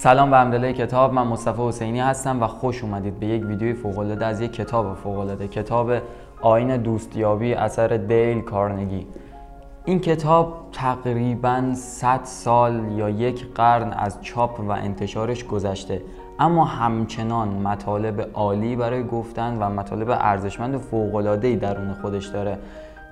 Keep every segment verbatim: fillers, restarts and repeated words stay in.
سلام و همدلی کتاب، من مصطفی حسینی هستم و خوش اومدید به یک ویدیوی فوق‌العاده از یک کتاب فوق‌العاده، کتاب آیین دوستیابی اثر دیل کارنگی. این کتاب تقریباً صد سال یا یک قرن از چاپ و انتشارش گذشته، اما همچنان مطالب عالی برای گفتن و مطالب ارزشمند و فوق‌العاده‌ای درون خودش داره.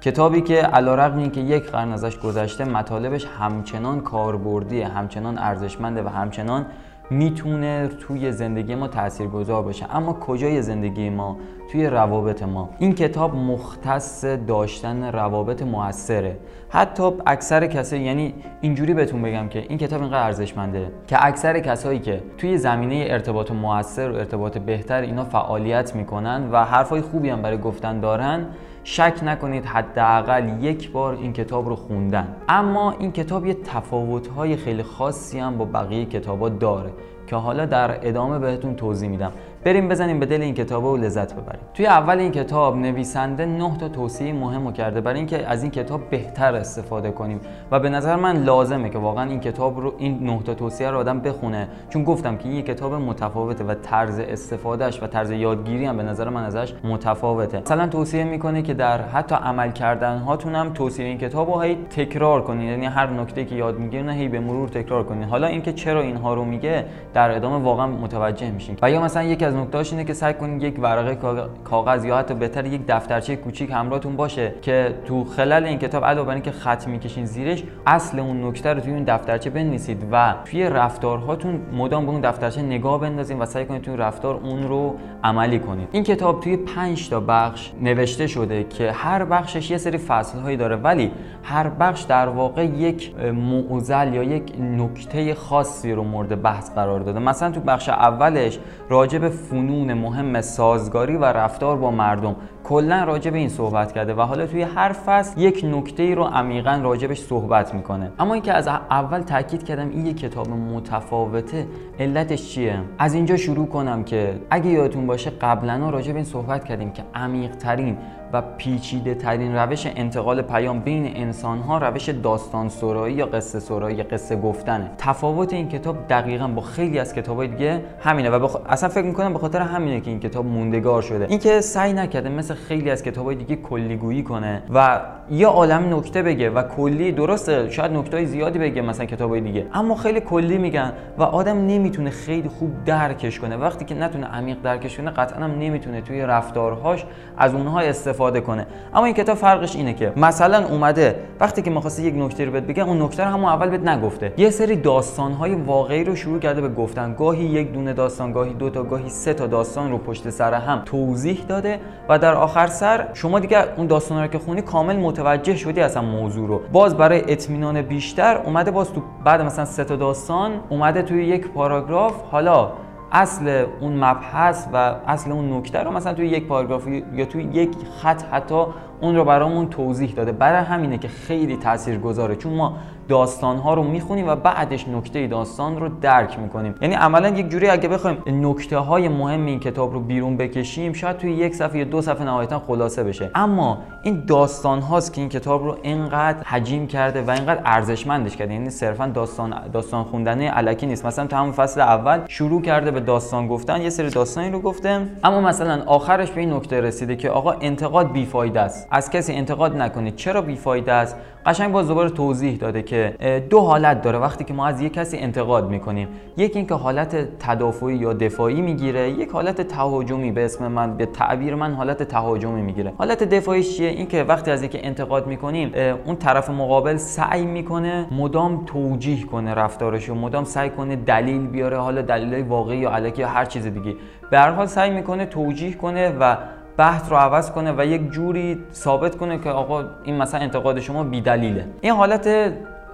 کتابی که علیرغم اینکه یک قرن ازش گذشته، مطالبش همچنان کاربردیه، همچنان ارزشمنده و همچنان میتونه توی زندگی ما تاثیرگذار باشه. اما کجای زندگی ما؟ توی روابط ما. این کتاب مختص داشتن روابط موثره. حتی اکثر کسایی، یعنی اینجوری بهتون بگم که این کتاب اینقدر ارزشمنده که اکثر کسایی که توی زمینه ارتباط موثر و ارتباط بهتر اینا فعالیت میکنن و حرفای خوبی هم برای گفتن دارن، شک نکنید حداقل یک بار این کتاب رو خوندن. اما این کتاب یه تفاوت‌های خیلی خاصی هم با بقیه کتابا داره که حالا در ادامه بهتون توضیح میدم. بریم بزنیم به دل این کتاب و لذت ببریم. توی اول این کتاب نویسنده نه تا توصیه مهم رو کرده برای اینکه از این کتاب بهتر استفاده کنیم و به نظر من لازمه که واقعا این کتاب رو، این نه تا توصیه رو آدم بخونه، چون گفتم که این کتاب متفاوته و طرز استفادهش و طرز یادگیری هم به نظر من ازش متفاوته. مثلا توصیه میکنه که در حتی عمل کردن هاتون هم توصیه این کتابو هی تکرار کنید، یعنی هر نکته‌ای که یاد میگیرین هی به مرور تکرار کنید. حالا اینکه چرا اینها رو میگه در ادامه واقعا متوجه میشین. و یا مثلا یکی از نکته‌هاش اینه که سعی کنید یک ورقه کاغذ یا حتی بهتر یک دفترچه کوچیک همراهتون باشه که تو خلال این کتاب علاوه بر اینکه خط میکشین زیرش، اصل اون نکته رو توی اون دفترچه بنویسید و توی رفتارهاتون مدام به اون دفترچه نگاه بندازین و سعی کنید توی رفتار اون رو عملی کنید. این کتاب توی پنج تا بخش نوشته شده که هر بخشش یه سری فصل‌هایی داره، ولی هر بخش در واقع یک معضل یا یک نکته خاصی رو مورد بحث قرار داده. مثلا تو بخش اولش راجع به فنون مهم سازگاری و رفتار با مردم کلا راجع به این صحبت کرده و حالا توی هر فصل یک نکته‌ای رو عمیقاً راجبش صحبت میکنه. اما اینکه از اول تاکید کردم این یک کتاب متفاوته، علتش چیه؟ از اینجا شروع کنم که اگه یادتون باشه قبلا راجع به این صحبت کردیم که عمیق‌ترین و پیچیده ترین روش انتقال پیام بین انسان ها روش داستان سرایی یا قصه سرایی یا قصه گفتنه. تفاوت این کتاب دقیقاً با خیلی از کتاب‌های دیگه همینه و بخ... اصلا فکر میکنم به خاطر همینه که این کتاب موندگار شده. اینکه سعی نکرده مثل خیلی از کتاب‌های دیگه کلیگویی کنه و یه عالم نکته بگه و کلی، درسته شاید نکته‌های زیادی بگه مثلا کتاب‌های دیگه، اما خیلی کلی میگن و آدم نمیتونه خیلی خوب درکش کنه. وقتی که نتونه عمیق درکش کنه، قطعاً هم نمیتونه توی رفتارهاش از اونها استفاده کنه. اما این کتاب فرقش اینه که مثلا اومده وقتی که می‌خواسته یک نکته رو بهت بگه، اون نکته رو همون اول بهت نگفته، یه سری داستان‌های واقعی رو شروع کرده به گفتن. گاهی یک دونه داستان، گاهی دو تا، گاهی سه تا داستان رو پشت سر هم توضیح داده و در آخر سر شما دیگه اون داستانا رو که خونی کامل متوجه شدی اصلا موضوع رو. باز برای اطمینان بیشتر اومده باز تو بعد مثلا سه تا داستان اومده توی یک پاراگراف، حالا اصل اون مبحث و اصل اون نکته رو مثلا توی یک پاراگراف یا توی یک خط حتی اون رو برامون توضیح داده. برای همینه که خیلی تاثیرگذاره، چون ما داستان‌ها رو می‌خونیم و بعدش نکته داستان رو درک می‌کنیم. یعنی عملاً یک جوری اگه بخوایم نکته‌های مهم این کتاب رو بیرون بکشیم، شاید توی یک صفحه یا دو صفحه نهایتاً خلاصه بشه. اما این داستان‌هاست که این کتاب رو اینقدر حجم کرده و اینقدر ارزشمندش کرده. یعنی صرفاً داستان داستان خوندنه الکی نیست. مثلا تو همون فصل اول شروع کرده به داستان گفتن، یه سری داستانی رو گفته، اما مثلا آخرش به این نکته رسیده که آقا انتقاد بی‌فایده است. از کسی انتقاد نکنید. چرا بیفایده است؟ قشنگ باز دوباره توضیح داده که دو حالت داره وقتی که ما از یک کسی انتقاد میکنیم. یکی اینکه حالت تدافعی یا دفاعی میگیره، یک حالت تهاجمی به اسم من، به تعبیر من حالت تهاجمی میگیره. حالت دفاعی چیه؟ اینکه وقتی از یکی انتقاد میکنیم، اون طرف مقابل سعی میکنه مدام توجیه کنه رفتارش و مدام سعی کنه دلیل بیاره، حالا دلیلای واقعی یا الکی یا هر چیز دیگه. به هر حال سعی میکنه توجیه کنه و بحث رو عوض کنه و یک جوری ثابت کنه که آقا این مثلا انتقاد شما بی‌دلیله. این حالت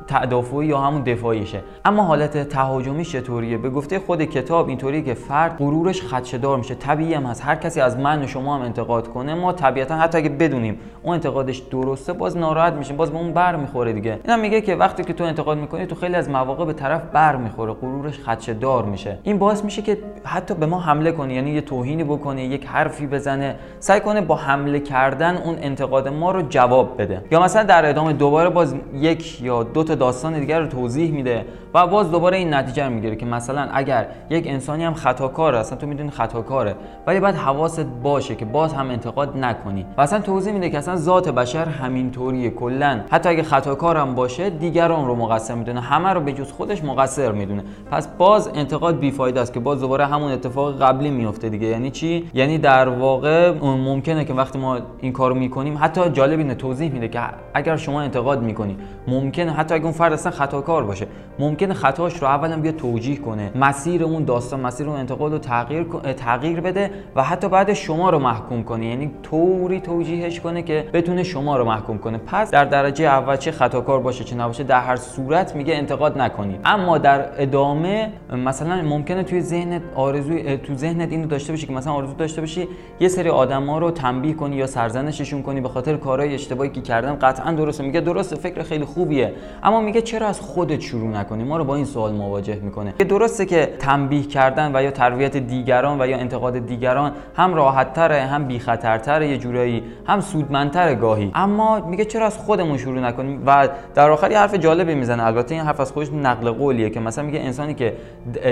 تعدافعی یا همون دفاعیشه. اما حالت تهاجمی چطوریه؟ به گفته خود کتاب اینطوریه که فرد غرورش خدشه‌دار میشه. طبیعی هم هست، هر کسی از من و شما هم انتقاد کنه، ما طبیعتا حتی اگه بدونیم اون انتقادش درسته باز ناراحت میشیم، باز به اون بر میخوره دیگه. اینم میگه که وقتی که تو انتقاد میکنی، تو خیلی از مواقع به طرف بر میخوره، غرورش خدشه‌دار میشه. این باعث میشه که حتی به ما حمله کنه، یعنی یه توهینی بکنه، یک حرفی بزنه، سعی کنه با حمله کردن اون انتقاد ما رو جواب بده. یا مثلا در ادامه دوباره باز یک یا دو داستان دیگر رو توضیح میده، و باز دوباره این نتیجه رو میگیره که مثلا اگر یک انسانی هم خطاکار هست، تو میدونی خطاکاره، ولی باید حواست باشه که باز هم انتقاد نکنی. و اصلا توضیح میده که اصلا ذات بشر همینطوریه، کلا حتی اگه خطاکار هم باشه دیگران رو مقصر میدونه، همه رو به جز خودش مقصر میدونه. پس باز انتقاد بی‌فایده است که باز دوباره همون اتفاق قبلی میفته دیگه. یعنی چی؟ یعنی در واقع ممکنه که وقتی ما این کارو میکنیم، حتی جالب اینه توضیح میده که اگر شما انتقاد میکنی، ممکنه حتی اگه اون فرد اصلا خطاکار باشه، ممکنه خطاش رو اولا بیا توجیه کنه، مسیر اون داستان، مسیر اون انتقاد رو تغییر تغییر بده و حتی بعد شما رو محکوم کنه، یعنی طوری توجیهش کنه که بتونه شما رو محکوم کنه. پس در درجه اول چه خطاکار باشه چه نباشه، در هر صورت میگه انتقاد نکنید. اما در ادامه مثلا ممکنه توی ذهنت آرزوی تو ذهنت اینو داشته باشی که مثلا آرزو داشته باشی یه سری آدما رو تنبیه کنی یا سرزنششون کنی به خاطر کارهای اشتباهی که کردن. قطعا درسته، میگه درسته، فکر خیلی خوبیه، اما میگه چرا از خودت شروع نکنی؟ ما رو با این سوال مواجه میکنه که درسته که تنبیه کردن و یا ترویت دیگران و یا انتقاد دیگران هم راحت تره، هم بی خطرتره، یه جورایی هم سودمندتره گاهی، اما میگه چرا از خودمون شروع نکنیم؟ و در آخر یه حرف جالبی میزنه، البته این حرف از خودش نقل قولیه، که مثلا میگه انسانی که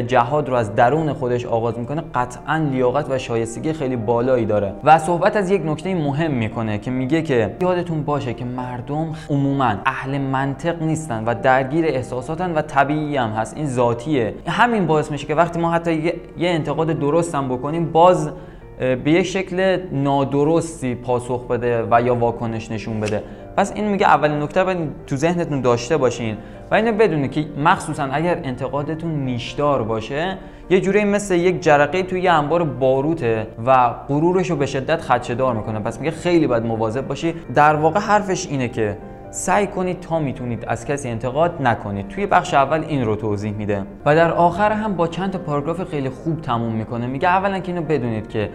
جهاد رو از درون خودش آغاز میکنه قطعا لیاقت و شایستگی خیلی بالایی داره. و صحبت از یک نکته مهم میکنه که میگه که یادتون باشه که مردم عموما اهل منطق نیستن و درگیر احساساتن و طبیعی هم هست، این ذاتیه. همین باعث میشه که وقتی ما حتی یه انتقاد درست هم بکنیم، باز به یک شکل نادرستی پاسخ بده و یا واکنش نشون بده. پس این میگه اولین نکته رو تو ذهنتون داشته باشین و اینو بدونه که مخصوصا اگر انتقادتون نیشدار باشه، یه جوری مثل یک جرقه توی یه انبار باروته و غرورش رو به شدت خدشه‌دار میکنه. پس میگه خیلی باید مواظب باشی. در واقع حرفش اینه که سعی کنید تا میتونید از کسی انتقاد نکنید. توی بخش اول این رو توضیح میده و در آخر هم با چند تا پاراگراف خیلی خوب تموم میکنه. میگه اولا که اینو بدونید که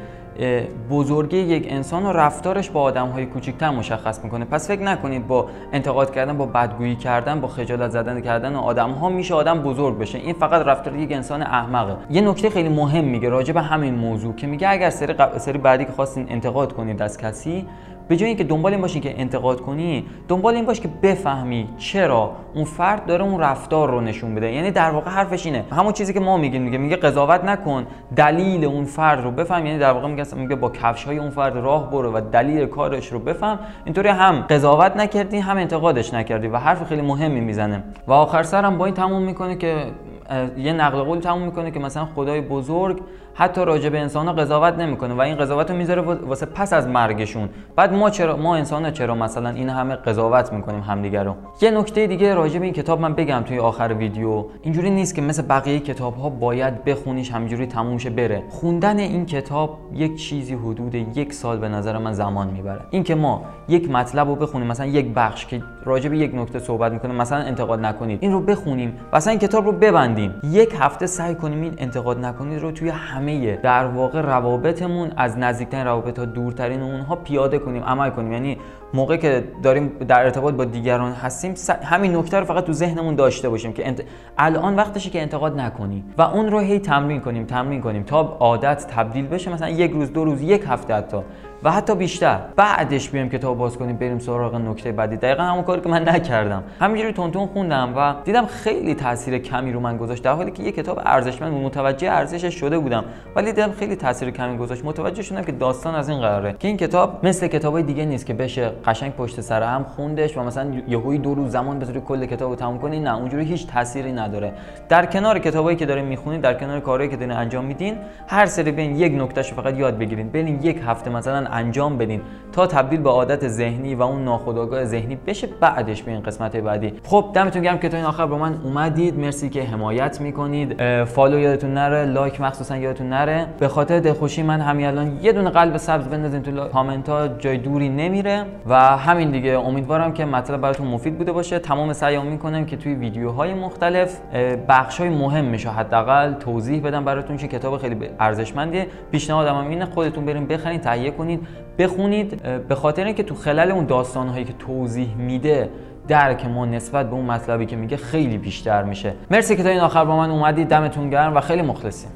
بزرگی یک انسان و رفتارش با آدم‌های کوچکتر مشخص میکنه. پس فکر نکنید با انتقاد کردن، با بدگویی کردن، با خجالت زدن کردن آدم‌ها میشه آدم بزرگ بشه. این فقط رفتار یک انسان احمقه. یه نکته خیلی مهم میگه راجع به همین موضوع که میگه اگر سری قب... سری بعدی که خواستین انتقاد کنید از کسی، به جای اینکه دنبال این باشی که انتقاد کنی، دنبال این باش که بفهمی چرا اون فرد داره اون رفتار رو نشون میده. یعنی در واقع حرفش اینه، همون چیزی که ما میگیم دیگه. میگه قضاوت نکن، دلیل اون فرد رو بفهم. یعنی در واقع میگه میگه با کفش‌های اون فرد راه برو و دلیل کارش رو بفهم. اینطوری هم قضاوت نکردی، هم انتقادش نکردی. و حرف خیلی مهمی میزنه و آخر سر هم با این تموم میکنه که یه نقل قول تموم میکنه که مثلا خدای بزرگ حتی راجع به انسان‌ها قضاوت نمیکنه و این قضاوت رو میذاره واسه پس از مرگشون. بعد ما چرا، ما انسان‌ها چرا مثلا این همه قضاوت میکنیم همدیگه رو؟ یه نکته دیگه راجع به این کتاب من بگم توی آخر ویدیو، اینجوری نیست که مثل بقیه کتاب‌ها باید بخونیش همینجوری تموم شه بره. خوندن این کتاب یک چیزی حدود یک سال به نظر من زمان میبره. اینکه ما یک مطلب رو بخونیم، مثلا یک بخش که راجع به یک نکته صحبت میکنه، مثلا انتقاد نکنید، این رو بخونیم و مثلا این کتاب رو ببندیم، یک هفته سعی کنیم این انتقاد نکنید رو توی در واقع روابطمون، از نزدیکترین روابط تا دورترین اونها پیاده کنیم، عمل کنیم. یعنی موقعی که داریم در ارتباط با دیگران هستیم، همین نکته رو فقط تو ذهنمون داشته باشیم که انت... الان وقتشه که انتقاد نکنی و اون رو هی تمرین کنیم تمرین کنیم تا عادت تبدیل بشه، مثلا یک روز، دو روز، یک هفته حتی و حتی بیشتر. بعدش بیام کتاب باز کنیم، بریم سراغ نکته بعدی. دقیقاً همون کاری که من نکردم، همینجوری تونتون خوندم و دیدم خیلی تاثیر کمی رو من گذاشت، در حالی که یه کتاب ارزشمند و متوجه ارزشش شده بودم، ولی دیدم خیلی تاثیر کمی گذاشت. متوجه شدم که داستان از این قراره که این کتاب مثل کتابای دیگه نیست که بشه قشنگ پشت سر هم خوندش و مثلا یهویی دو روز زمان بذاری کل کتابو تموم کنی. نه، اونجوری هیچ تأثیری نداره. در کنار کتابایی که دارین میخونید، در کنار کارهایی که دارین انجام میدین، هر سری ببین یک نکتهشو فقط یاد بگیرین، ببین یک هفته مثلا انجام بدین تا تبدیل به عادت ذهنی و اون ناخودآگاه ذهنی بشه. بعدش ببین قسمت بعدی. خب دمتون گرم که تا این آخر با من اومدید، مرسی که حمایت میکنید. فالو یادتون نره، لایک مخصوصا یادتون نره. به خاطر دلخوشی من همین الان یه دونه قلب سبز بندازین تو کامنت ها، جای دوری نمیره. و همین دیگه، امیدوارم که مطلب براتون مفید بوده باشه. تمام سعیام میکنم که توی ویدیوهای مختلف بخش‌های مهمش رو حداقل توضیح بدم براتون، چه کتاب خیلی ارزشمندیه. پیشنهادم هم اینه خودتون برین بخرین، تهیه کنید، بخونید، به خاطر اینکه تو خلال اون داستان‌هایی که توضیح میده درک ما نسبت به اون مطلبی که میگه خیلی بیشتر میشه. مرسی که تا این آخر با من اومدید، دمتون گرم و خیلی مخلصیم.